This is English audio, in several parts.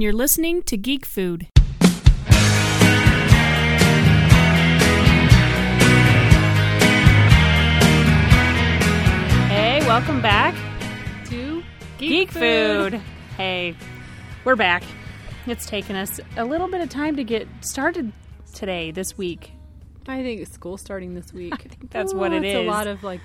You're listening to Geek Food. Hey, welcome back to Geek Food. Hey, we're back. It's taken us a little bit of time to get started this week. I think it's school starting this week. I think that's what it is. It's a lot of like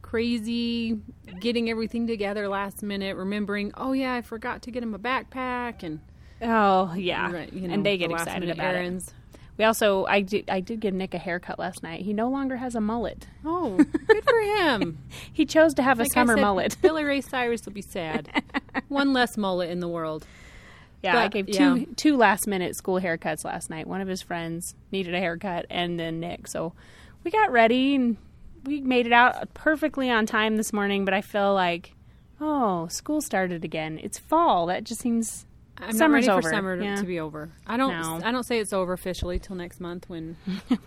crazy getting everything together last minute, remembering, oh yeah, I forgot to get him a backpack, and oh yeah, right, you know, and they get excited about errands. We also, I did give Nick a haircut last night. He no longer has a mullet. Oh, good for him. He chose to have a summer mullet. Billy Ray Cyrus will be sad. One less mullet in the world. Yeah, but I gave two last-minute school haircuts last night. One of his friends needed a haircut, and then Nick. So we got ready, and we made it out perfectly on time this morning, but I feel like, oh, school started again. It's fall. That just seems... I'm not ready for summer to be over. I don't say it's over officially till next month when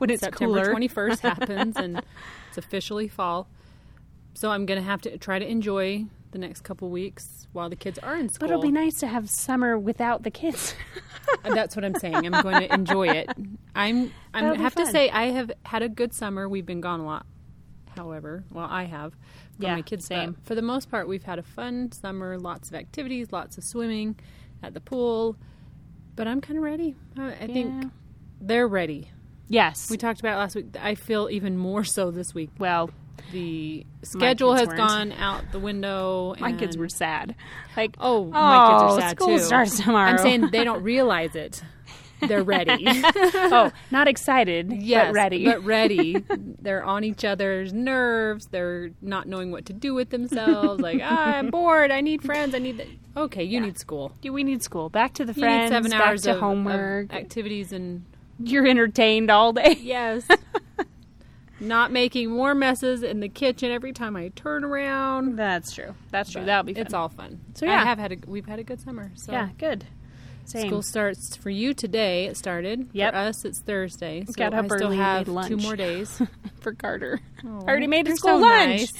it's September cooler. 21st happens and it's officially fall. So I'm going to have to try to enjoy the next couple weeks while the kids are in school. But it'll be nice to have summer without the kids. That's what I'm saying. I'm going to enjoy it. I have to say I have had a good summer. We've been gone a lot. However, well, I have. Yeah, my kids. Same. For the most part, we've had a fun summer. Lots of activities. Lots of swimming. At the pool, but I'm kind of ready. I think they're ready. Yes. We talked about it last week. I feel even more so this week. Well, the schedule has gone out the window. My kids were sad. Like, oh, my kids are sad too. School starts tomorrow. I'm saying they don't realize it. They're ready. Oh, not excited, but ready. But ready. They're on each other's nerves. They're not knowing what to do with themselves. Like, I'm bored. I need friends. I need... Okay, you need school. Yeah, we need school. Back to the friends. You need 7 hours of homework, activities, and... You're entertained all day. Yes. Not making more messes in the kitchen every time I turn around. That's true. That'll be fun. It's all fun. So, yeah. We've had a good summer. So. Yeah, good. Same. School starts for you today. It started. Yep. For us, it's Thursday. So I still have 2 more days for Carter. Oh, I already made his school lunch. Nice.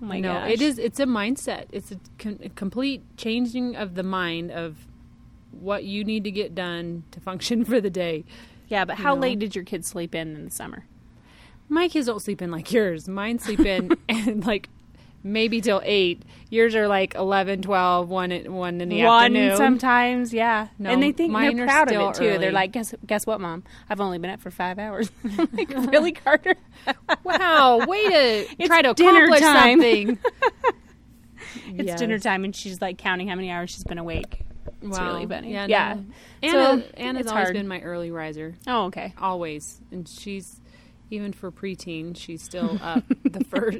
Oh my gosh! It's a mindset. It's a complete changing of the mind of what you need to get done to function for the day. Yeah, but how late did your kids sleep in the summer? My kids don't sleep in like yours. Mine sleep in and like. Maybe till 8. Yours are like 11, 12, 1 in the afternoon. 1 sometimes, yeah. No, and they think they're proud of it, too. Early. They're like, guess what, Mom? I've only been up for 5 hours. I'm like, really, Carter? Wow, way to try to accomplish something. It's dinner time, and she's like counting how many hours she's been awake. It's really funny. Yeah. No. Anna's always been my early riser. Oh, okay. Always. And she's... Even for preteen, she's still up.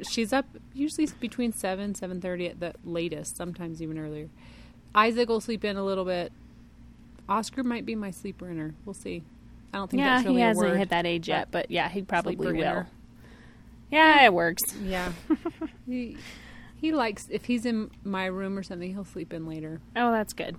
She's up usually between 7:30 at the latest, sometimes even earlier. Isaac will sleep in a little bit. Oscar might be my sleep winner. We'll see. I don't think that's really a word. Yeah, he hasn't hit that age yet, but yeah, he probably will. Yeah, it works. Yeah. He likes, if he's in my room or something, he'll sleep in later. Oh, that's good.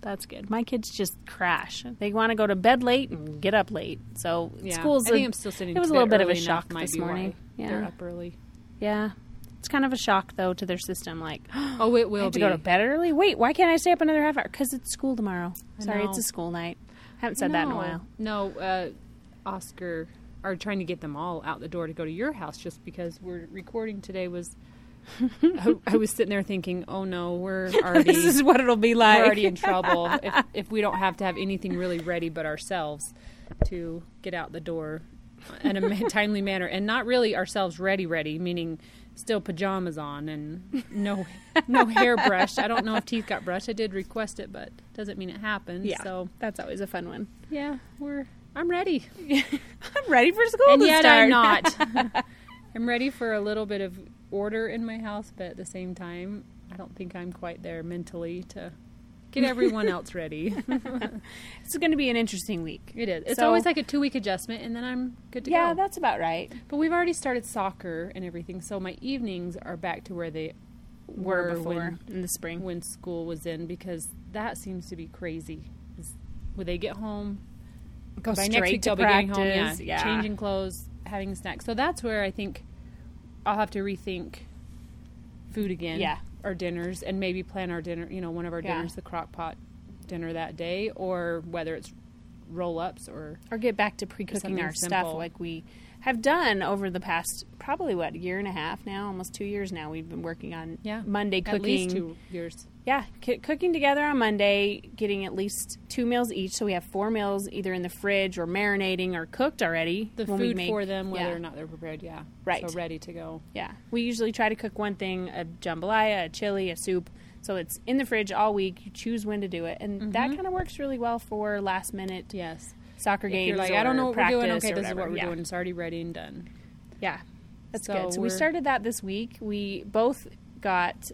That's good. My kids just crash. They want to go to bed late and get up late. So school's. I think I'm still sitting. It was a little bit of a shock this morning. Yeah, they're up early. Yeah, it's kind of a shock though to their system. Like, oh, it will I have to go to bed early. Wait, why can't I stay up another half hour? Because it's school tomorrow. Sorry, it's a school night. I haven't said that in a while. No, Oscar are trying to get them all out the door to go to your house just because we're recording today was. I was sitting there thinking, oh no, we're already... This is what it'll be like. We're already in trouble if we don't have to have anything really ready but ourselves to get out the door in a timely manner. And not really ourselves ready, meaning still pajamas on and no hair brushed. I don't know if teeth got brushed. I did request it, but doesn't mean it happened. Yeah, so that's always a fun one. Yeah, I'm ready. I'm ready for school and to yet start. I'm not. I'm ready for a little bit of... order in my house, but at the same time I don't think I'm quite there mentally to get everyone else ready. It's going to be an interesting week. It is. It's always like a 2-week adjustment and then I'm good to go. Yeah, that's about right. But we've already started soccer and everything, so my evenings are back to where they were before in the spring when school was in, because that seems to be crazy. When they get home, go by straight next week to they'll practice, be getting home, changing clothes, having snacks. So that's where I think I'll have to rethink food again, our dinners, and maybe plan our dinner, one of our dinners, the crock pot dinner that day, or whether it's roll-ups or get back to pre-cooking our stuff like we have done over the past probably what, a year and a half now, almost 2 years now. We've been working on Monday cooking. At least 2 years. Yeah, cooking together on Monday, getting at least 2 meals each, so we have 4 meals either in the fridge or marinating or cooked already. The food for them, whether or not they're prepared, right. So ready to go. Yeah, we usually try to cook one thing, a jambalaya, a chili, a soup. So it's in the fridge all week. You choose when to do it, and that kind of works really well for last-minute soccer games. You're like, I don't know what we're doing. Okay, this is what we're doing. It's already ready and done. Yeah, that's good. So we started that this week. We both got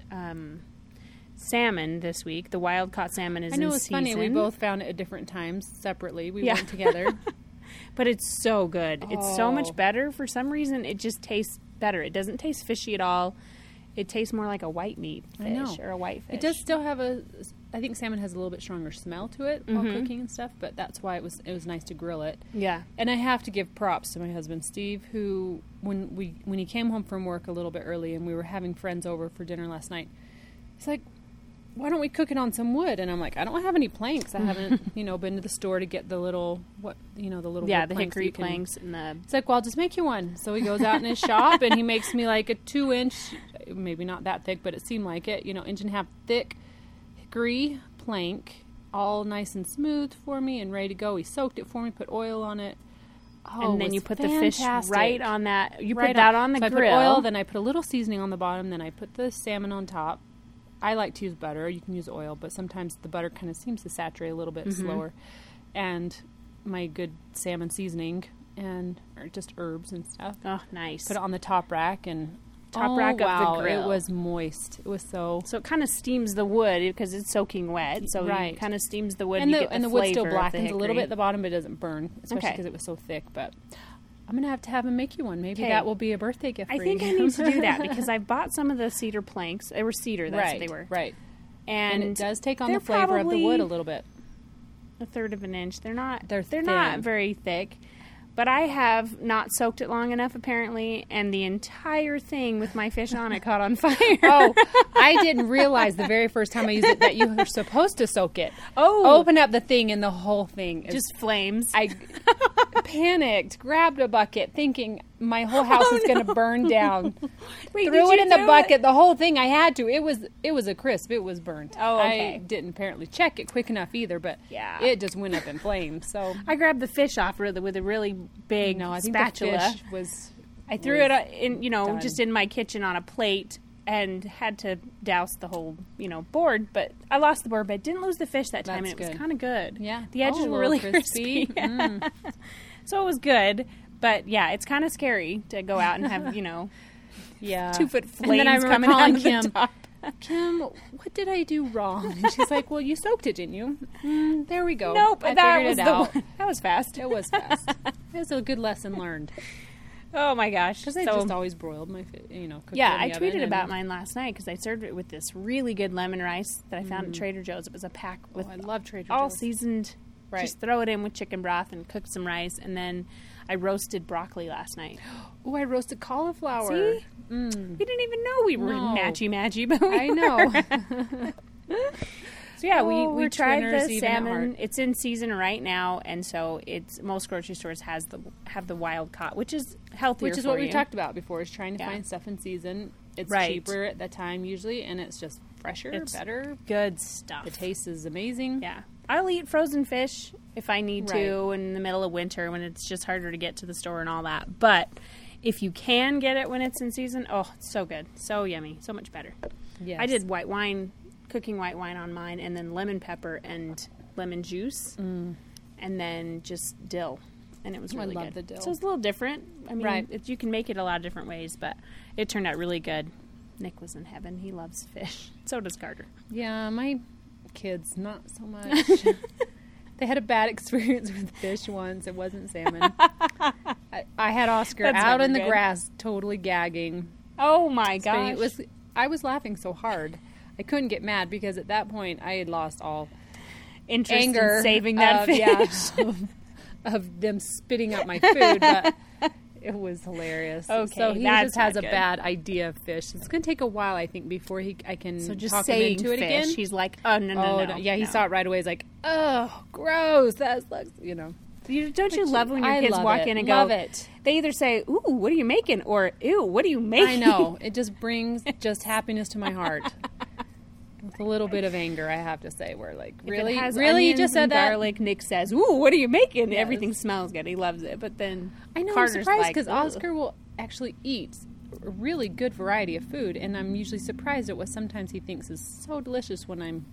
salmon this week. The wild-caught salmon is in season. I know, it's funny. We both found it at different times separately. We went together. But it's so good. Oh. It's so much better. For some reason, it just tastes better. It doesn't taste fishy at all. It tastes more like a white meat fish or a white fish. It does still have I think salmon has a little bit stronger smell to it while cooking and stuff, but that's why it was nice to grill it. Yeah. And I have to give props to my husband, Steve, who, when he came home from work a little bit early and we were having friends over for dinner last night, he's like, why don't we cook it on some wood? And I'm like, I don't have any planks. I haven't, been to the store to get the little, the hickory planks. It's like, well, I'll just make you one. So he goes out in his shop and he makes me like a 2-inch, maybe not that thick, but it seemed like it, 1.5-inch thick hickory plank, all nice and smooth for me and ready to go. He soaked it for me, put oil on it. Oh, and then you put the fish right on that. You put that on the grill. I put oil, then I put a little seasoning on the bottom, then I put the salmon on top. I like to use butter. You can use oil, but sometimes the butter kind of seems to saturate a little bit slower. And my good salmon seasoning and or just herbs and stuff. Oh, nice. Put it on the top rack and of the grill. It was moist. It was so it kind of steams the wood because it's soaking wet. So it kind of steams the wood. And the wood still blackens a little bit at the bottom, but it doesn't burn, especially because it was so thick. But I'm going to have him make you one. Maybe that will be a birthday gift for you. I think I need to do that because I bought some of the cedar planks. They were cedar. That's what they were. Right. And it does take on the flavor of the wood a little bit. 1/3 of an inch. They're not very thick. But I have not soaked it long enough, apparently, and the entire thing with my fish on it caught on fire. Oh, I didn't realize the very first time I used it that you were supposed to soak it. Oh. Open up the thing and the whole thing. Just flames. I panicked, grabbed a bucket, thinking my whole house is going to burn down. Wait, threw it in the bucket, the whole thing. I had to. It was a crisp. It was burnt. Oh, okay. I didn't apparently check it quick enough either, but it just went up in flames. So I grabbed the fish off with a really big spatula. I think the fish was. I threw it in, done. Just in my kitchen on a plate and had to douse the whole, board. But I lost the board, but I didn't lose the fish that time. It was kind of good. Yeah, the edges were really crispy. Mm. So it was good. But, it's kind of scary to go out and have, 2-foot flames coming out of the top. Kim, what did I do wrong? And she's like, well, you soaked it, didn't you? There we go. Nope, that was fast. It was fast. It was a good lesson learned. Oh, my gosh. Because I just always broiled my fish, cooked in the oven. Yeah, I tweeted about mine last night because I served it with this really good lemon rice that I found at Trader Joe's. It was a pack with I love Trader Joe's. All seasoned. Right. Just throw it in with chicken broth and cook some rice. And then I roasted broccoli last night. Oh, I roasted cauliflower. See? Mm. We didn't even know we were matchy-matchy, but we were. So, we tried the salmon. It's in season right now, and so it's most grocery stores have the wild caught, which is healthier for you. Which is what we talked about before, is trying to find stuff in season. It's cheaper at that time usually, and it's just fresher, better. Good stuff. The taste is amazing. Yeah. I'll eat frozen fish if I need to in the middle of winter when it's just harder to get to the store and all that. But if you can get it when it's in season, oh, it's so good. So yummy. So much better. Yes. I did white wine on mine, and then lemon pepper and lemon juice, and then just dill. And it was really good. I love the dill. So it's a little different. I mean, you can make it a lot of different ways, but it turned out really good. Nick was in heaven. He loves fish. So does Carter. Yeah, my kids not so much. They had a bad experience with fish once. It wasn't salmon. I had Oscar out in the grass totally gagging. Oh my gosh. I was laughing so hard I couldn't get mad because at that point I had lost all interest in saving that fish of them spitting up my food. But It was hilarious. Okay, so he just has a bad idea of fish. It's going to take a while, I think, before I can so just talk him into it again. He's like, oh, no. Yeah, he saw it right away. He's like, oh, gross. That looks, you know. Don't you love when your kids walk in and go, love it. They either say, ooh, what are you making? Or, ew, what are you making? I know. It just brings happiness to my heart. With a little bit of anger, I have to say. We're like, really? Really? You just said that? Garlic, Nick says, ooh, what are you making? Yes. Everything smells good. He loves it. But then I know, Carter's I'm surprised because Oscar will actually eat a really good variety of food. And I'm usually surprised at what sometimes he thinks is so delicious when I'm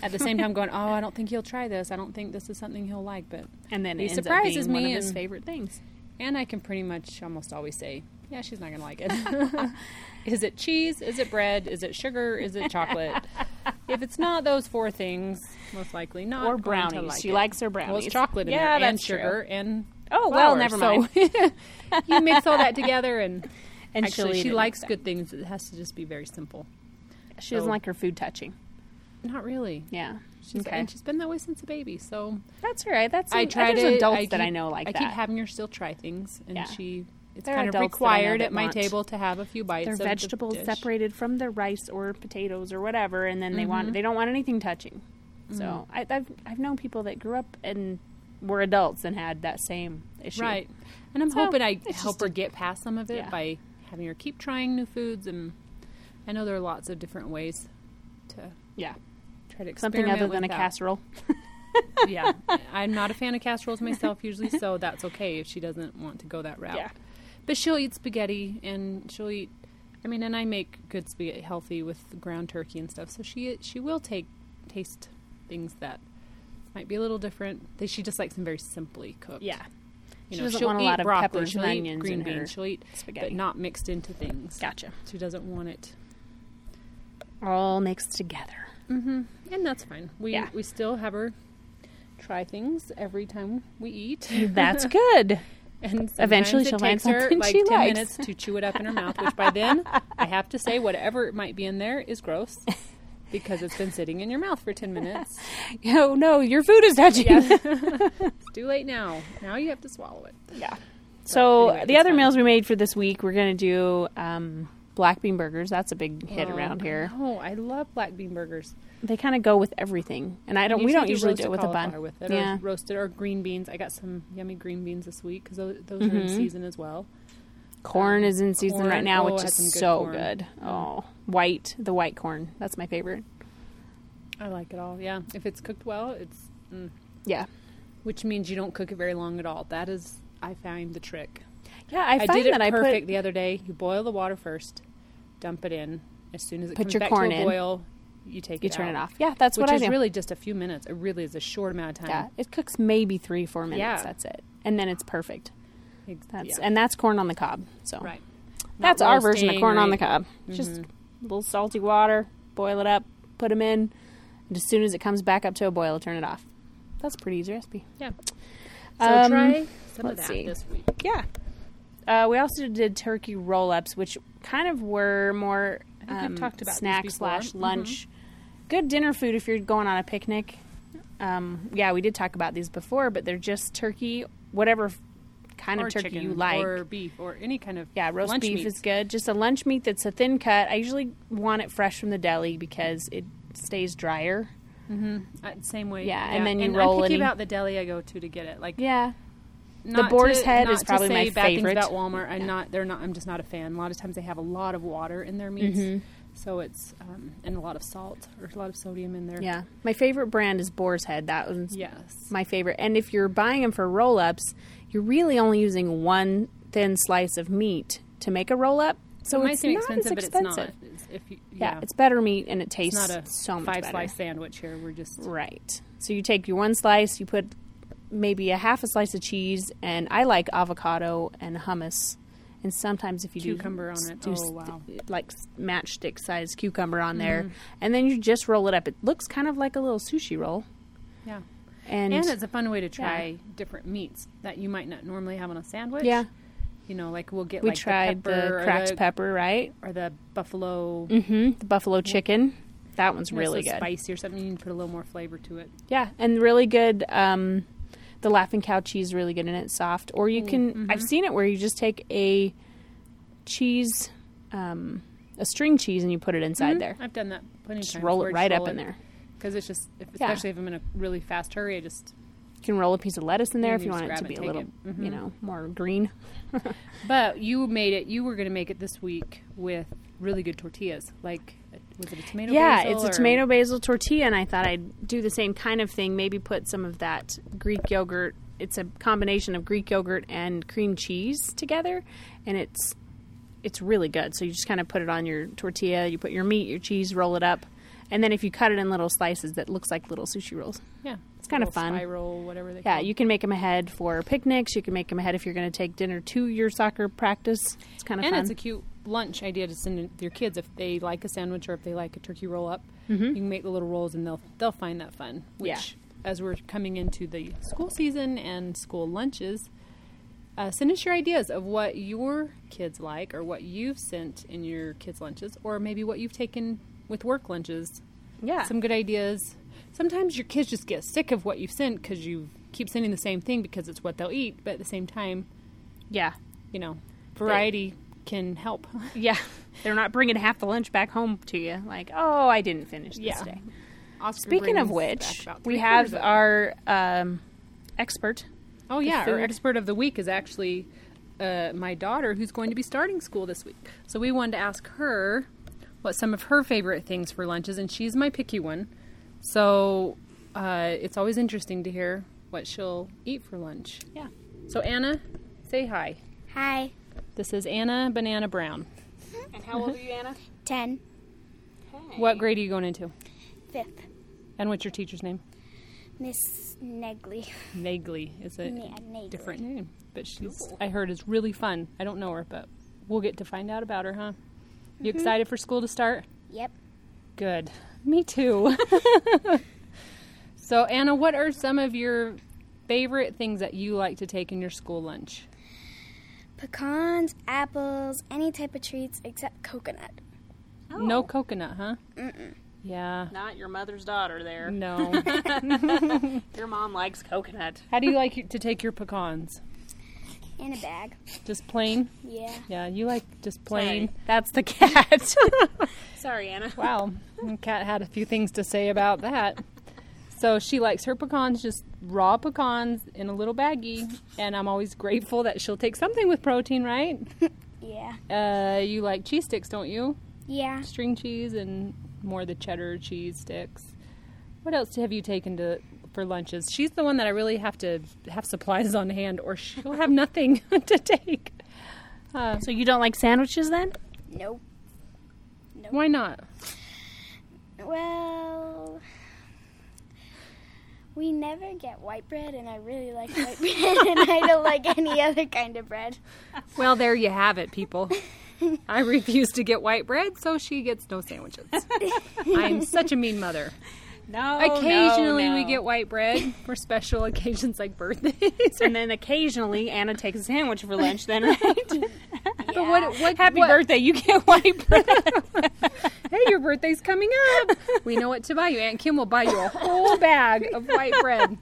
at the same time going, oh, I don't think he'll try this. I don't think this is something he'll like. But and then he surprises me. One of his favorite things. And I can pretty much almost always say, yeah, she's not going to like it. Is it cheese? Is it bread? Is it sugar? Is it chocolate? If it's not those four things, most likely not. Or brownies. Going to like she it. Likes her brownies. Well, it's chocolate in yeah, there and sugar true. And oh, well, never mind. So you mix all that together and actually she likes good things. It has to just be very simple. She doesn't like her food touching. Not really. Yeah. And she's been that way since a baby, so. That's right. That's I tried it. Adults I keep, that I know like I that. I keep having her still try things, and yeah. she, it's there kind of required at my table to have a few bites their of vegetables the dish. Separated from their rice or potatoes or whatever, and then they don't want anything touching. Mm-hmm. So I've known people that grew up and were adults and had that same issue. Right. And I'm hoping I help her get past some of it by having her keep trying new foods, and I know there are lots of different ways to try to experiment something other than a casserole. Yeah. I'm not a fan of casseroles myself usually, so that's okay if she doesn't want to go that route. Yeah. But she'll eat spaghetti and she'll eat, I mean, and I make good spaghetti healthy with ground turkey and stuff. So she will taste things that might be a little different. She just likes them very simply cooked. Yeah. You she know, doesn't want a lot of broccoli, peppers and onions green beans. She'll eat spaghetti, but not mixed into things. Gotcha. She doesn't want it all mixed together. Mm-hmm. And that's fine. We still have her try things every time we eat. That's good. And eventually she'll find something she likes. It takes her like 10 minutes to chew it up in her mouth, which by then, I have to say, whatever it might be in there is gross because it's been sitting in your mouth for 10 minutes. Oh, no, your food is touching. Yes. It's too late now. Now you have to swallow it. Yeah. So anyway, the other meals we made for this week, we're going to do... black bean burgers. That's a big hit around here. Oh, I love black bean burgers. They kind of go with everything. And we don't usually do it with a bun. With it, yeah. Or roasted or green beans. I got some yummy green beans this week because those are in season as well. Corn is in season right now, which is so good. Oh, the white corn. That's my favorite. I like it all. Yeah. If it's cooked well, it's... Mm. Yeah. Which means you don't cook it very long at all. That is, I find, the trick. Yeah, I did it perfect the other day. You boil the water first. Dump it in. As soon as it comes back to a boil, you take it out. You turn it off. Yeah, that's what I do. Which is really just a few minutes. It really is a short amount of time. Yeah, it cooks maybe 3-4 minutes. Yeah. That's it. And then it's perfect. And that's corn on the cob. So right. That's our version of corn on the cob. Mm-hmm. Just a little salty water, boil it up, put them in, and as soon as it comes back up to a boil, turn it off. That's a pretty easy recipe. Yeah. So try some of that this week. Yeah. We also did turkey roll-ups, which kind of were more snack/lunch. Mm-hmm. Good dinner food if you're going on a picnic. Yeah, we did talk about these before, but they're just turkey, whatever kind of turkey you like. Or beef or any kind of roast beef is good. Just a lunch meat that's a thin cut. I usually want it fresh from the deli because it stays drier. Mm-hmm. Same way. Yeah, and then roll it. I'm picky about the deli I go to get it. Like, yeah. Not the Boar's Head is probably my favorite. Not to say bad things about Walmart. I'm just not a fan. A lot of times they have a lot of water in their meats, so it's and a lot of salt or a lot of sodium in there. Yeah, my favorite brand is Boar's Head. That one's my favorite. And if you're buying them for roll-ups, you're really only using one thin slice of meat to make a roll-up, so it's not expensive, as expensive. But it's not. It's better meat and it tastes so much better. It's not a 5-slice sandwich here. We're just right. So you take your one slice, you put maybe a half a slice of cheese, and I like avocado and hummus, and sometimes if you cucumber on it, like matchstick size cucumber on there, and then you just roll it up. It looks kind of like a little sushi roll. Yeah, and it's a fun way to try different meats that you might not normally have on a sandwich. Yeah, you know, like we'll get tried the cracked pepper, right, or the buffalo, the buffalo chicken. That one's really good, spicy or something. You can put a little more flavor to it. Yeah, and really good. the Laughing Cow cheese is really good and it's soft. Or you can, I've seen it where you just take a cheese, a string cheese, and you put it inside there. I've done that plenty of times. Just roll it right up in there. Because it's just, especially if I'm in a really fast hurry, I just... You can roll a piece of lettuce in there if you want it to be a little, you know, more green. But you made it, you were going to make it this week with really good tortillas. Like, was it a tomato basil? Yeah, it's a tomato basil tortilla, and I thought I'd do the same kind of thing. Maybe put some of that Greek yogurt. It's a combination of Greek yogurt and cream cheese together, and it's really good. So you just kind of put it on your tortilla, you put your meat, your cheese, roll it up. And then if you cut it in little slices, that looks like little sushi rolls. Yeah. It's kind of fun. Spiral, whatever they call it. Yeah, you can make them ahead for picnics. You can make them ahead if you're going to take dinner to your soccer practice. It's kind of fun. And it's a cute lunch idea to send your kids if they like a sandwich or if they like a turkey roll-up. Mm-hmm. You can make the little rolls, and they'll find that fun. Which, as we're coming into the school season and school lunches, send us your ideas of what your kids like or what you've sent in your kids' lunches or maybe what you've taken with work lunches. Yeah. Some good ideas. Sometimes your kids just get sick of what you've sent because you keep sending the same thing because it's what they'll eat. But at the same time, you know, variety can help. Yeah. They're not bringing half the lunch back home to you. Like, oh, I didn't finish this day. Oscar Speaking of which, we have our expert. Oh, yeah. Our expert of the week is actually my daughter who's going to be starting school this week. So we wanted to ask her what some of her favorite things for lunch is, and she's my picky one. So it's always interesting to hear what she'll eat for lunch. Yeah. So Anna, say hi. Hi. This is Anna Banana Brown. And how old are you, Anna? 10. Hey. What grade are you going into? 5th. And what's your teacher's name? Miss Negley. Negley is a different name, but she's I heard is really fun. I don't know her, but we'll get to find out about her, huh? You excited for school to start? Yep. Good. Me too. So, Anna, what are some of your favorite things that you like to take in your school lunch? Pecans, apples, any type of treats except coconut. Oh. No coconut, huh? Mm-mm. Yeah. Not your mother's daughter there. No. Your mom likes coconut. How do you like to take your pecans? In a bag. Just plain? Yeah. Yeah, you like just plain. Sorry. That's the cat. Sorry, Anna. Wow. The cat had a few things to say about that. So she likes her pecans, just raw pecans in a little baggie. And I'm always grateful that she'll take something with protein, right? Yeah. You like cheese sticks, don't you? Yeah. String cheese and more the cheddar cheese sticks. What else have you taken to... for lunches? She's the one that I really have to have supplies on hand or she'll have nothing to take. So you don't like sandwiches then? Nope. Why not? Well, we never get white bread and I really like white bread and I don't like any other kind of bread. Well, there you have it, people. I refuse to get white bread, so she gets no sandwiches. I'm such a mean mother. No, occasionally we get white bread for special occasions like birthdays. And then occasionally Anna takes a sandwich for lunch then, right? But what happy birthday, you get white bread. Hey, your birthday's coming up. We know what to buy you. Aunt Kim will buy you a whole bag of white bread.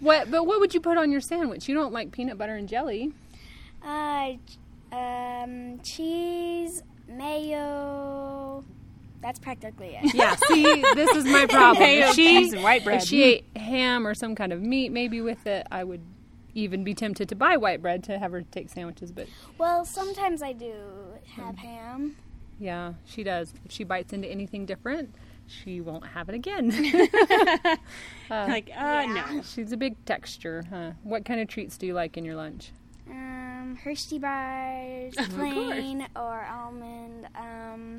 But what would you put on your sandwich? You don't like peanut butter and jelly. Cheese, mayo... That's practically it. Yeah, see, this is my problem. Cheese and white bread. If she ate ham or some kind of meat, maybe with it, I would even be tempted to buy white bread to have her take sandwiches. But well, sometimes I do have ham. Yeah, she does. If she bites into anything different, she won't have it again. No. She's a big texture, huh? What kind of treats do you like in your lunch? Hershey bars, plain or almond,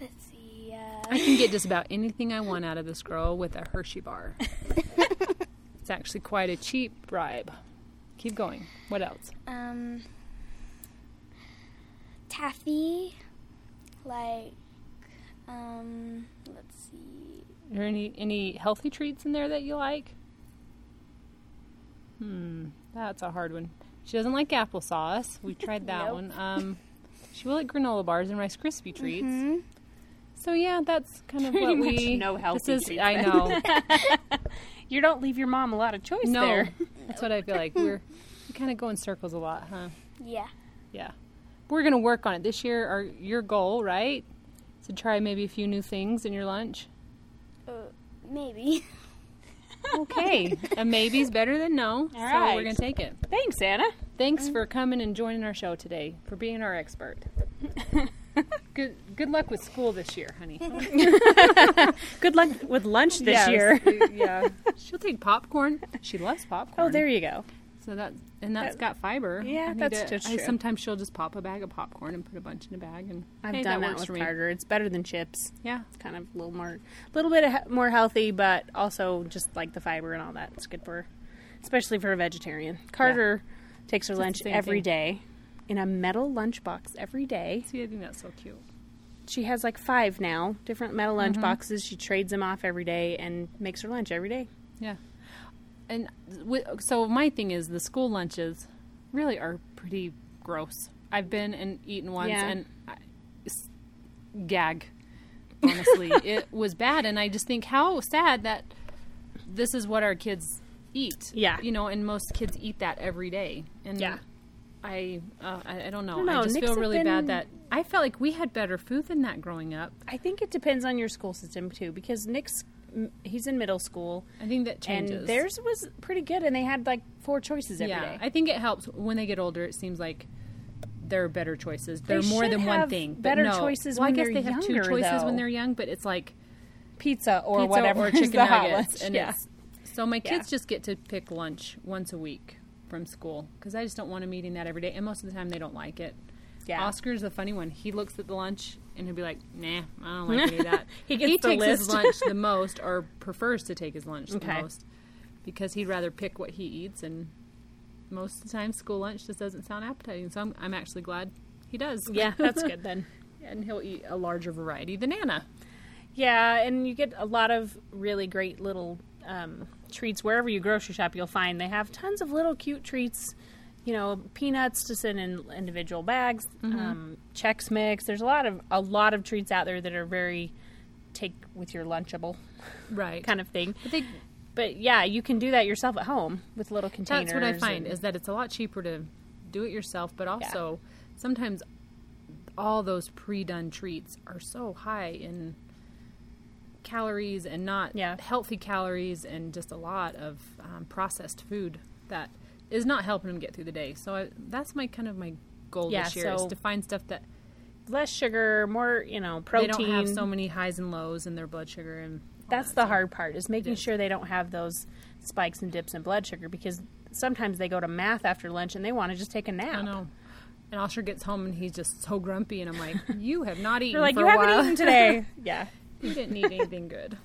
let's see. I can get just about anything I want out of this girl with a Hershey bar. It's actually quite a cheap bribe. Keep going. What else? Taffy. Let's see. Are there any healthy treats in there that you like? That's a hard one. She doesn't like applesauce. We tried that one. She will like granola bars and Rice Krispie treats. Mm-hmm. So, yeah, that's kind of pretty much no healthy treats. I know. You don't leave your mom a lot of choice there. No, that's what I feel like. We kind of go in circles a lot, huh? Yeah. Yeah. We're going to work on it. This year, your goal, right, is to try maybe a few new things in your lunch? Maybe. Okay. A maybe's better than no, All right. We're going to take it. Thanks, Anna. Thanks for coming and joining our show today, for being our expert. Good luck with school this year, honey. Good luck with lunch this year. Yeah. She'll take popcorn. She loves popcorn. Oh, there you go. So that's got fiber. Yeah, that's true. Sometimes she'll just pop a bag of popcorn and put a bunch in a bag. And I've done that with Carter. It's better than chips. Yeah, it's kind of a little bit more healthy, but also just like the fiber and all that. It's good for, especially for a vegetarian. Carter takes her lunch every day in a metal lunchbox every day. See, I think that's so cute. She has like 5 now, different metal lunch boxes. She trades them off every day and makes her lunch every day. Yeah. And so my thing is the school lunches really are pretty gross. I've been and eaten once and I gag, honestly. It was bad. And I just think how sad that this is what our kids eat. Yeah. You know, and most kids eat that every day. And I don't know. I just feel really bad that I felt like we had better food than that growing up. I think it depends on your school system, too, because he's in middle school. I think that changes. And theirs was pretty good, and they had like 4 choices every day. I think it helps when they get older. It seems like there are better choices. There are more than one thing. Better choices when they're younger, I guess they have 2 choices when they're young, but it's like pizza or whatever. Or chicken nuggets. And so my kids just get to pick lunch once a week from school because I just don't want them eating that every day. And most of the time they don't like it. Yeah. Oscar's the funny one. He looks at the lunch and he'll be like, nah, I don't like any of that. he takes his lunch the most, or prefers to take his lunch the most, because he'd rather pick what he eats. And most of the time school lunch just doesn't sound appetizing. So I'm actually glad he does. Yeah, that's good then. And he'll eat a larger variety than Anna. Yeah, and you get a lot of really great little treats. Wherever you grocery shop, you'll find they have tons of little cute treats. You know, peanuts to send in individual bags, Chex Mix. There's a lot of treats out there that are very take with your Lunchable, right? Kind of thing. But yeah, you can do that yourself at home with little containers. That's what I find is that it's a lot cheaper to do it yourself, but also sometimes all those pre-done treats are so high in calories and not healthy calories and just a lot of processed food that is not helping them get through the day. So that's my goal this year, is to find stuff that less sugar, more, protein. They don't have so many highs and lows in their blood sugar. And that's the hard part, is making sure they don't have those spikes and dips in blood sugar, because sometimes they go to math after lunch and they want to just take a nap. I know. And Oscar gets home and he's just so grumpy, and I'm like, you have not eaten for a while. You haven't eaten today. You didn't eat anything good.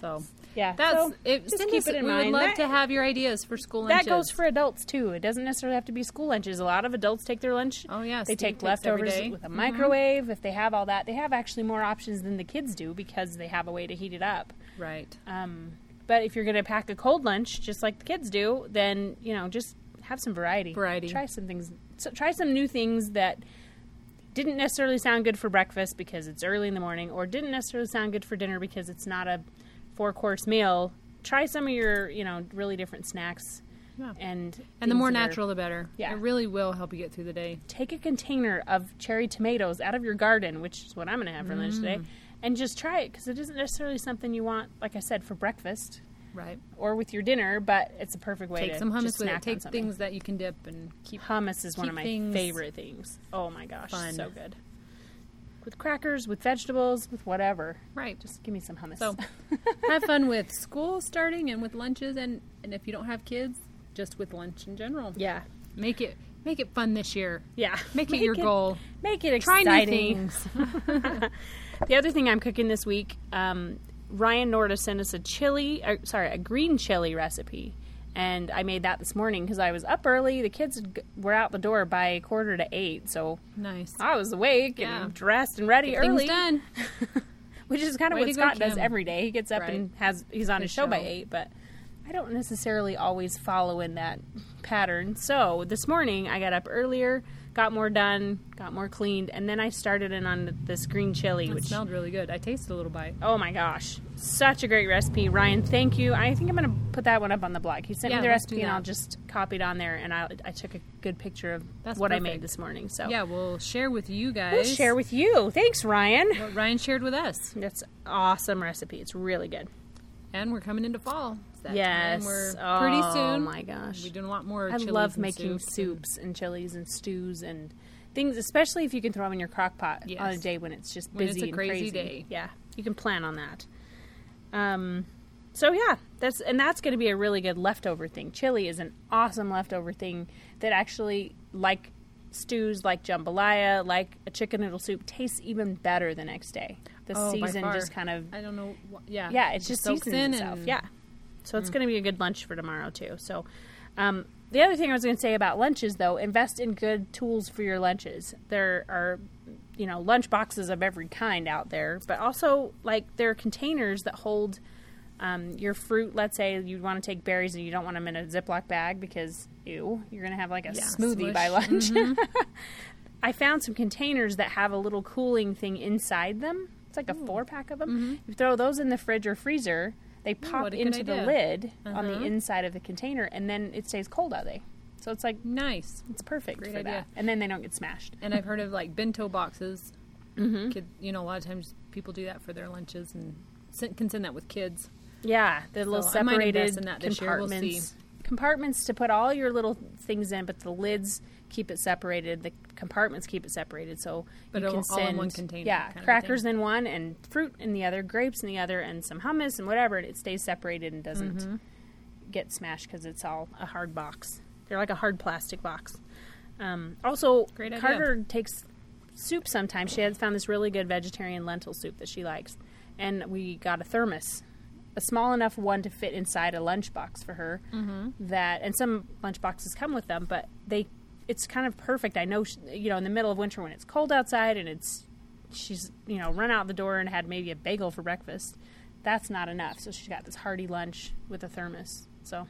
So yeah, just keep it in mind. We would love to have your ideas for school lunches. That goes for adults too. It doesn't necessarily have to be school lunches. A lot of adults take their lunch. Oh yeah, they take leftovers with a microwave. If they have all that, they have actually more options than the kids do because they have a way to heat it up. Right. But if you're going to pack a cold lunch, just like the kids do, then just have some variety. Try some things. So, try some new things that didn't necessarily sound good for breakfast because it's early in the morning, or didn't necessarily sound good for dinner because it's not a 4-course meal. Try some of your, really different snacks, and the more natural, the better. Yeah, it really will help you get through the day. Take a container of cherry tomatoes out of your garden, which is what I'm going to have for lunch today, and just try it, because it isn't necessarily something you want, like I said, for breakfast, right, or with your dinner. But it's a perfect way to take some hummus with it. Take things that you can dip and keep. Hummus is one of my favorite things. Oh my gosh, so good. With crackers, with vegetables, with whatever. Right. Just give me some hummus. So have fun with school starting and with lunches, and if you don't have kids, just with lunch in general. Yeah. Make it fun this year. Yeah. Make it your goal. Make it exciting. Try new things. The other thing I'm cooking this week, Ryan Norda sent us a green chili recipe. And I made that this morning because I was up early. The kids were out the door by 7:45, so nice. I was awake and dressed and ready early. Done. Which is kind of what Scott does every day. He gets up and he's on his show by 8, but I don't necessarily always follow in that pattern. So this morning I got up earlier, got more done, got more cleaned, and then I started in on this green chili. It smelled really good. I tasted a little bite. Oh my gosh. Such a great recipe. Ryan, thank you. I think I'm going to put that one up on the blog. He sent me the recipe, and I'll just copy it on there, and I took a good picture of what I made this morning. So yeah, we'll share with you guys. We'll share with you. Thanks, Ryan. What Ryan shared with us. That's awesome recipe. It's really good. And we're coming into fall. Yes. We're pretty soon. Oh my gosh. We're doing a lot more. I love making soups and chilies and stews and things, especially if you can throw them in your crock pot on a day when it's just busy and crazy. It's a crazy day. Yeah. You can plan on that. So yeah, that's going to be a really good leftover thing. Chili is an awesome leftover thing that actually, like stews, like jambalaya, like a chicken noodle soup, tastes even better the next day. The season just kind of, I don't know. Yeah. Yeah. It's just seasons itself. And yeah. So it's going to be a good lunch for tomorrow, too. So the other thing I was going to say about lunches, though, invest in good tools for your lunches. There are, lunch boxes of every kind out there. But also, there are containers that hold your fruit. Let's say you want to take berries and you don't want them in a Ziploc bag because, you're going to have, a smoothie by lunch. Mm-hmm. I found some containers that have a little cooling thing inside them. It's like a 4-pack of them. Mm-hmm. You throw those in the fridge or freezer. They pop into the lid on the inside of the container, and then it stays cold all day. So it's nice. It's perfect for that. And then they don't get smashed. And I've heard of bento boxes. Mm-hmm. A lot of times people do that for their lunches and can send that with kids. Yeah, the little separated compartments. We'll see. Compartments to put all your little things in, but the lids keep it separated. The compartments keep it separated, so but you can send all in one container, crackers in one and fruit in the other, grapes in the other, and some hummus and whatever, and it stays separated and doesn't get smashed because it's all a hard box. They're like a hard plastic box. Also, Carter takes soup sometimes. She had found this really good vegetarian lentil soup that she likes, and we got a thermos. A small enough one to fit inside a lunchbox for her and some lunchboxes come with them, but it's kind of perfect. I know, in the middle of winter when it's cold outside and she's, run out the door and had maybe a bagel for breakfast. That's not enough. So she's got this hearty lunch with a thermos. So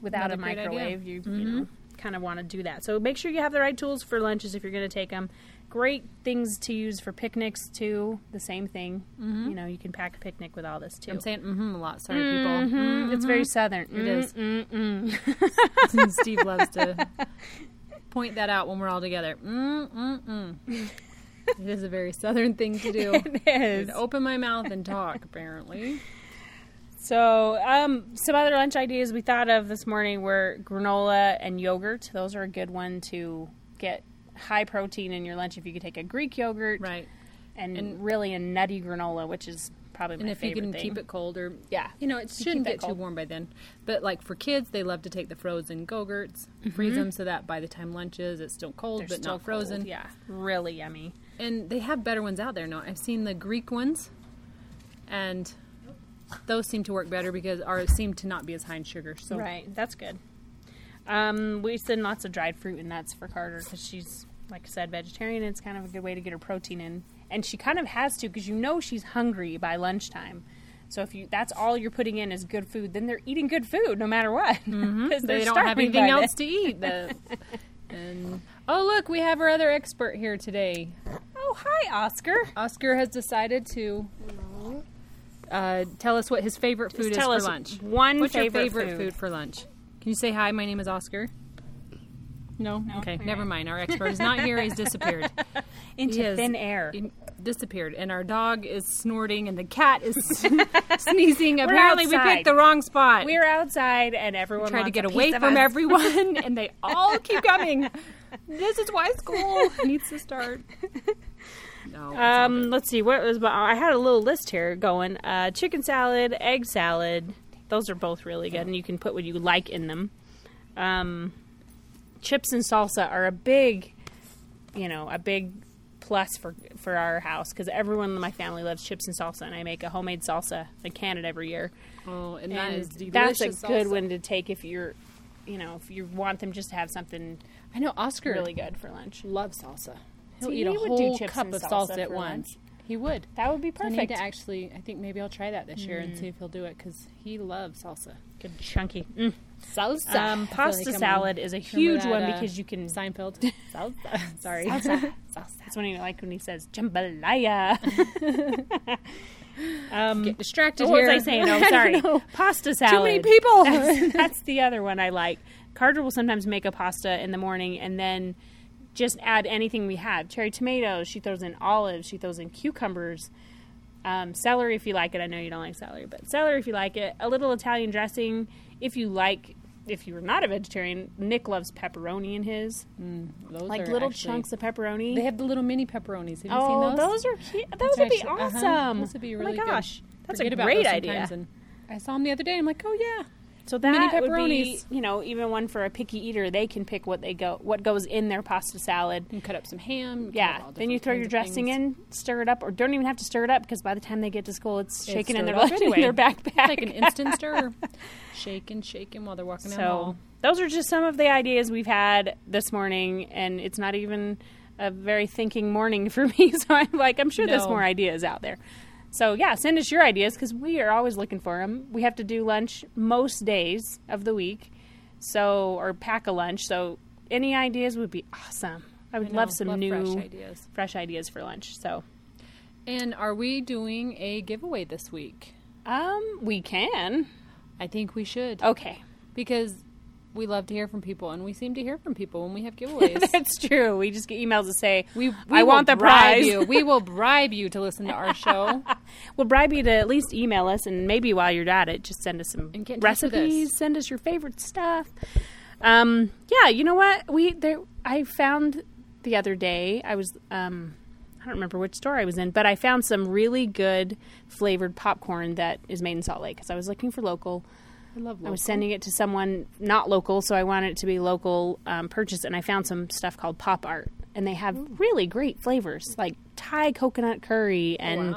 without a microwave, you kind of want to do that. So make sure you have the right tools for lunches if you're going to take them. Great things to use for picnics, too. The same thing. Mm-hmm. You can pack a picnic with all this, too. I'm saying a lot. Sorry, people. Mm-hmm. It's very Southern. Mm-hmm. It is. Mm-hmm. Steve loves to point that out when we're all together. Mm-mm-mm. It is a very Southern thing to do. It is. Open my mouth and talk, apparently. So, some other lunch ideas we thought of this morning were granola and yogurt. Those are a good one to get high protein in your lunch if you could take a Greek yogurt, right, and really a nutty granola, which is probably my favorite thing. And if you can keep it cold, or it shouldn't get too warm by then. But for kids, they love to take the frozen go-gurts, freeze them so that by the time lunch is, it's still cold but not frozen. Yeah, really yummy. And they have better ones out there now. I've seen the Greek ones, and those seem to work better because ours seem to not be as high in sugar. So right, that's good. We send lots of dried fruit and nuts for Carter because she's, like I said, vegetarian. It's kind of a good way to get her protein in. And she kind of has to because she's hungry by lunchtime. So if that's all you're putting in is good food, then they're eating good food no matter what. Mm-hmm. They don't have anything else to eat. Oh, look, we have our other expert here today. Oh, hi, Oscar. Oscar has decided to tell us what his favorite food is for lunch. What's your favorite food for lunch? Can you say hi? My name is Oscar. No? Okay, never mind. Our expert is not here. He's disappeared. Into thin air. Disappeared. And our dog is snorting and the cat is sneezing. Apparently we picked the wrong spot. We're outside and everyone tried to get away from everyone and they all keep coming. This is why school needs to start. No, let's see. I had a little list here going. Chicken salad, egg salad. Those are both really good, and you can put what you like in them. Chips and salsa are a big plus for our house because everyone in my family loves chips and salsa, and I make a homemade salsa in Canada every year. Oh, and that is delicious. That's a good one to take if you're, if you want them just to have something. I know Oscar really good for lunch. Loves salsa. He'll eat a whole cup of salsa at once. He would. That would be perfect. I need to actually, I think maybe I'll try that this year and see if he'll do it, because he loves salsa. Good chunky. Salsa. Pasta like salad is a huge that, one because you can... Seinfeld. Salsa. Sorry. Salsa. Salsa. That's when you like when he says jambalaya. Get distracted here. What was I saying? Oh, sorry. Pasta salad. Too many people. That's the other one I like. Carter will sometimes make a pasta in the morning and then... just add anything we have. Cherry tomatoes. She throws in olives. She throws in cucumbers. Celery if you like it. I know you don't like celery, but celery if you like it. A little Italian dressing if you like. If you're not a vegetarian, Nick loves pepperoni in his. Those like little actually, chunks of pepperoni. They have the little mini pepperonis. Have you seen those? Those are cute. Those would be awesome. Those would be really good. Oh my gosh. Good. That's a great idea. And I saw them the other day. I'm like, oh yeah. So that would be, you know, even one for a picky eater, they can pick what goes in their pasta salad. You can cut up some ham. Yeah. Then you throw your dressing in, stir it up, or don't even have to stir it up because by the time they get to school, it's shaking in their left anyway. In their backpack. Like an instant stir. shaking while they're walking out. So those are just some of the ideas we've had this morning, and it's not even a very thinking morning for me. So I'm like, I'm sure there's more ideas out there. So, yeah, send us your ideas because we are always looking for them. We have to do lunch most days of the week, or pack a lunch. So any ideas would be awesome. I would love some new fresh ideas for lunch. So, and are we doing a giveaway this week? We can. I think we should. Okay. Because we love to hear from people, and we seem to hear from people when we have giveaways. That's true. We just get emails that say, I want the prize. We will bribe you to listen to our show. We'll bribe you to at least email us, and maybe while you're at it, just send us some recipes. Send us your favorite stuff. Yeah, you know what? I found the other day, I was I don't remember which store I was in, but I found some really good flavored popcorn that is made in Salt Lake because I was looking for local. I was sending it to someone not local, so I wanted it to be local purchase, and I found some stuff called Pop Art, and they have really great flavors, like Thai coconut curry and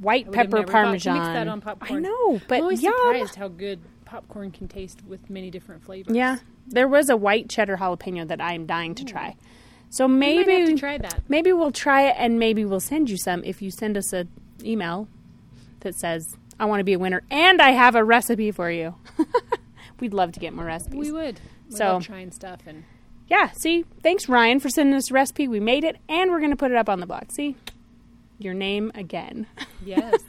white pepper parmesan. Mix that on popcorn. I know, but I'm always surprised how good popcorn can taste with many different flavors. Yeah, there was a white cheddar jalapeno that I am dying to try. So maybe we might have to try that. Maybe we'll try it, and maybe we'll send you some if you send us an email that says, I want to be a winner, and I have a recipe for you. We'd love to get more recipes. We would. We love trying stuff. And yeah, see? Thanks, Ryan, for sending us a recipe. We made it, and we're going to put it up on the blog. See? Your name again. Yes.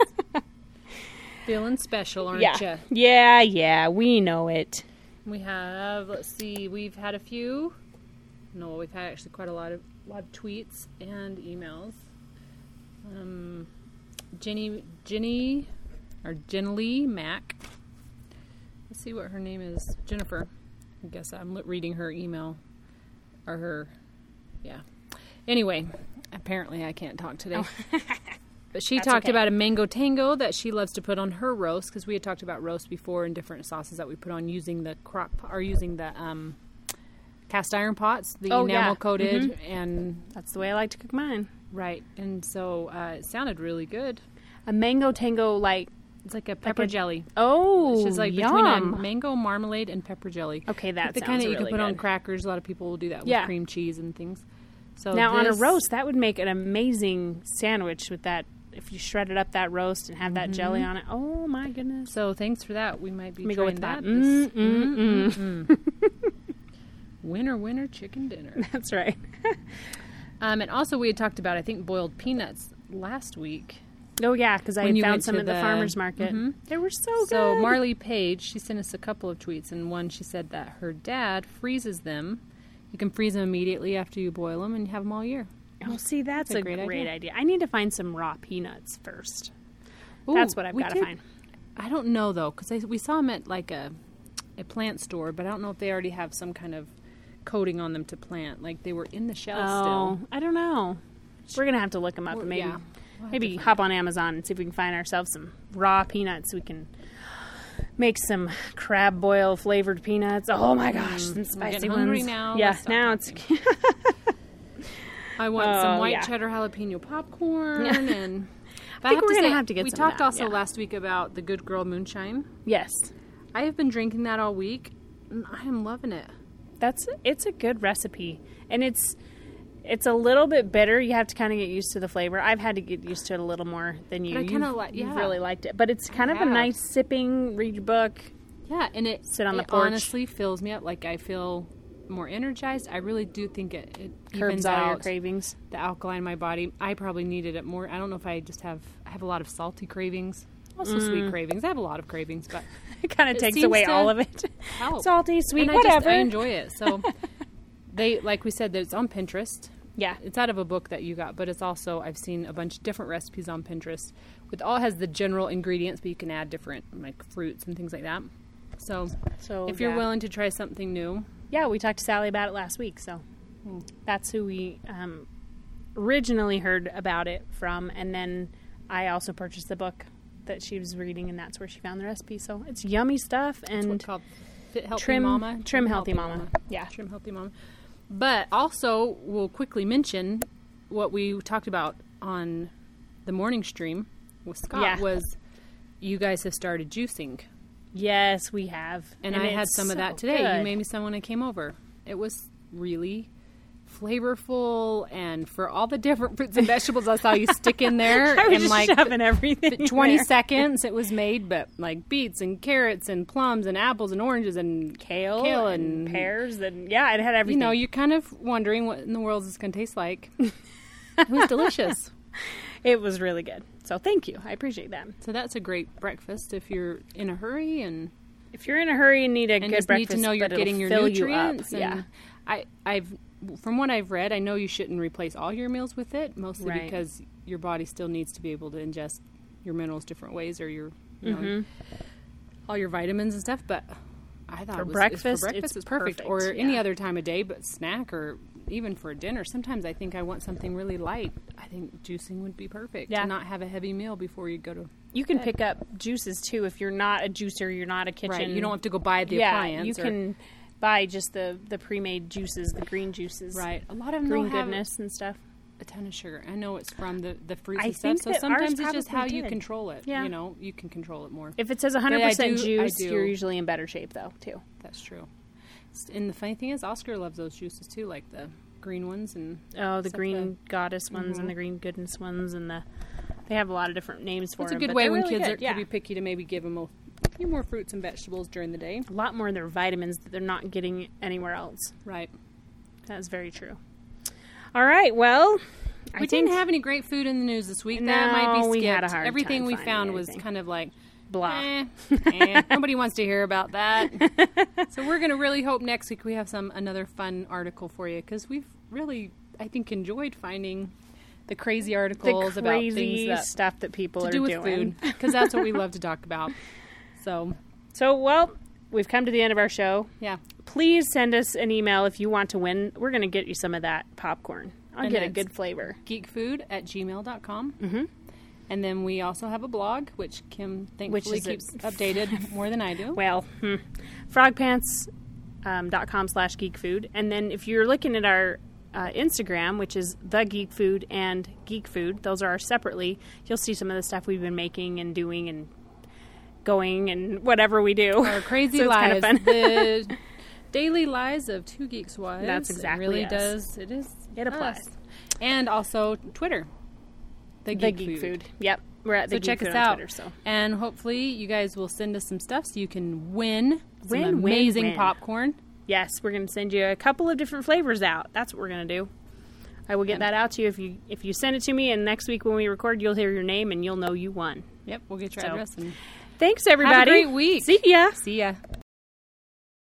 Feeling special, aren't you? Yeah, we know it. We have, let's see, we've had a few. No, we've had actually quite a lot of tweets and emails. Jenny... Or Jen Lee Mack. Let's see what her name is. Jennifer. I guess I'm reading her email. Or her. Yeah. Anyway, apparently I can't talk today. Oh. But she talked about a mango tango that she loves to put on her roast. Because we had talked about roast before and different sauces that we put on using the cast iron pots. The enamel coated. Mm-hmm. And that's the way I like to cook mine. Right. And so it sounded really good. A mango tango, like... It's like a pepper jelly. Oh, it's just like between a mango marmalade and pepper jelly. Okay, that sounds really good. The kind that you can put on crackers. A lot of people will do that with cream cheese and things. So now on a roast, that would make an amazing sandwich with that. If you shredded up that roast and have that jelly on it. Oh, my goodness. So thanks for that. We might be trying go with that. Winner, winner, chicken dinner. That's right. And also we had talked about, I think, boiled peanuts last week. Oh, yeah, because I found some at the farmer's market. Mm-hmm. They were so good. So Marley Page, she sent us a couple of tweets, and one she said that her dad freezes them. You can freeze them immediately after you boil them and have them all year. Oh, see, that's a great idea. I need to find some raw peanuts first. Ooh, that's what I've got to find. I don't know, though, because we saw them at, like, a plant store, but I don't know if they already have some kind of coating on them to plant. Like, they were in the shell still. I don't know. We're going to have to look them up maybe. Yeah. Maybe hop on Amazon and see if we can find ourselves some raw peanuts. We can make some crab boil flavored peanuts. Oh, my gosh. Some spicy ones. I'm hungry now. Yeah, now it's... I want some white cheddar jalapeno popcorn. Yeah. And I think we're going to have to get some of that. We talked also last week about the Good Girl Moonshine. Yes. I have been drinking that all week, and I am loving it. It's a good recipe. And it's... It's a little bit bitter. You have to kind of get used to the flavor. I've had to get used to it a little more than you. But I kind of like, yeah. You really liked it. But it's kind of a nice sipping, read your book. Yeah, and it, sit on the porch. Honestly fills me up. Like, I feel more energized. I really do think it evens out your cravings. The alkaline in my body. I probably needed it more. I don't know if I just have... I have a lot of salty cravings. Also sweet cravings. I have a lot of cravings, but... it kind of takes away all of it. Help. Salty, sweet, and whatever. I enjoy it, so... They, like we said, it's on Pinterest. Yeah. It's out of a book that you got, but it's also, I've seen a bunch of different recipes on Pinterest. It all has the general ingredients, but you can add different, like, fruits and things like that. So if you're willing to try something new. Yeah, we talked to Sally about it last week, so that's who we originally heard about it from. And then I also purchased the book that she was reading, and that's where she found the recipe. So it's yummy stuff. And it's what's called Trim Healthy Mama. Yeah. Trim Healthy Mama. But also, we'll quickly mention what we talked about on the morning stream with Scott was you guys have started juicing. Yes, we have. And I had some of that today. Good. You made me some when I came over. It was really flavorful, and for all the different fruits and vegetables I saw you stick in there. I was just shoving everything 20 seconds it was made, but like beets and carrots and plums and apples and oranges and kale and pears and it had everything. You know, you're kind of wondering what in the world this is going to taste like. It was delicious. It was really good. So thank you. I appreciate that. So that's a great breakfast if you're in a hurry and need a good breakfast. Need to know you're getting your nutrients. From what I've read, I know you shouldn't replace all your meals with it, mostly because your body still needs to be able to ingest your minerals different ways or your, all your vitamins and stuff. But I thought for breakfast it's perfect. Or any other time of day, but snack or even for dinner. Sometimes I think I want something really light. I think juicing would be perfect. Yeah. To not have a heavy meal before you go to You can bed. Pick up juices, too, if you're not a juicer, you're not a kitchen. Right. You don't have to go buy the appliance. You can... buy just the pre-made juices, the green juices. Right. A lot of them green goodness and stuff. A ton of sugar. I know it's from the fruits and stuff. So sometimes it's just how you control it. Yeah. You know, you can control it more. If it says 100% juice, you're usually in better shape though, too. That's true. And the funny thing is, Oscar loves those juices too, like the green ones and the green goddess ones and the green goodness ones and they have a lot of different names for them. It's a good way when kids are could be picky to maybe give them a few more fruits and vegetables during the day. A lot more of their vitamins that they're not getting anywhere else. Right. That is very true. All right. Well, we didn't have any great food in the news this week. No, that might be skipped. We had a hard Everything time we found everything. Was kind of like, blah. Nobody wants to hear about that. So we're going to really hope next week we have another fun article for you, because we've really, I think, enjoyed finding the crazy articles about things stuff that people are doing. Because that's what we love to talk about. So, well, we've come to the end of our show. Yeah. Please send us an email if you want to win. We're going to get you some of that popcorn. I'll get a good flavor. geekfood@gmail.com. Mm-hmm. And then we also have a blog, which Kim thankfully keeps updated more than I do. Well, frogpants.com/geekfood. And then if you're looking at our Instagram, which is The Geek Food and Geek Food, those are ours separately, you'll see some of the stuff we've been making and doing and going and whatever we do. Our crazy lives. Kind of the daily lives of two geeks' wives. That's exactly it. It is. It applies. Us. And also Twitter. The Geek Food. Yep. We're at The Geek Food on Twitter. So check us out. And hopefully you guys will send us some stuff so you can win some amazing popcorn. Yes. We're going to send you a couple of different flavors out. That's what we're going to do. I will get that out to you if you send it to me. And next week when we record, you'll hear your name and you'll know you won. Yep. We'll get your address and... Thanks, everybody. Have a great week. See ya.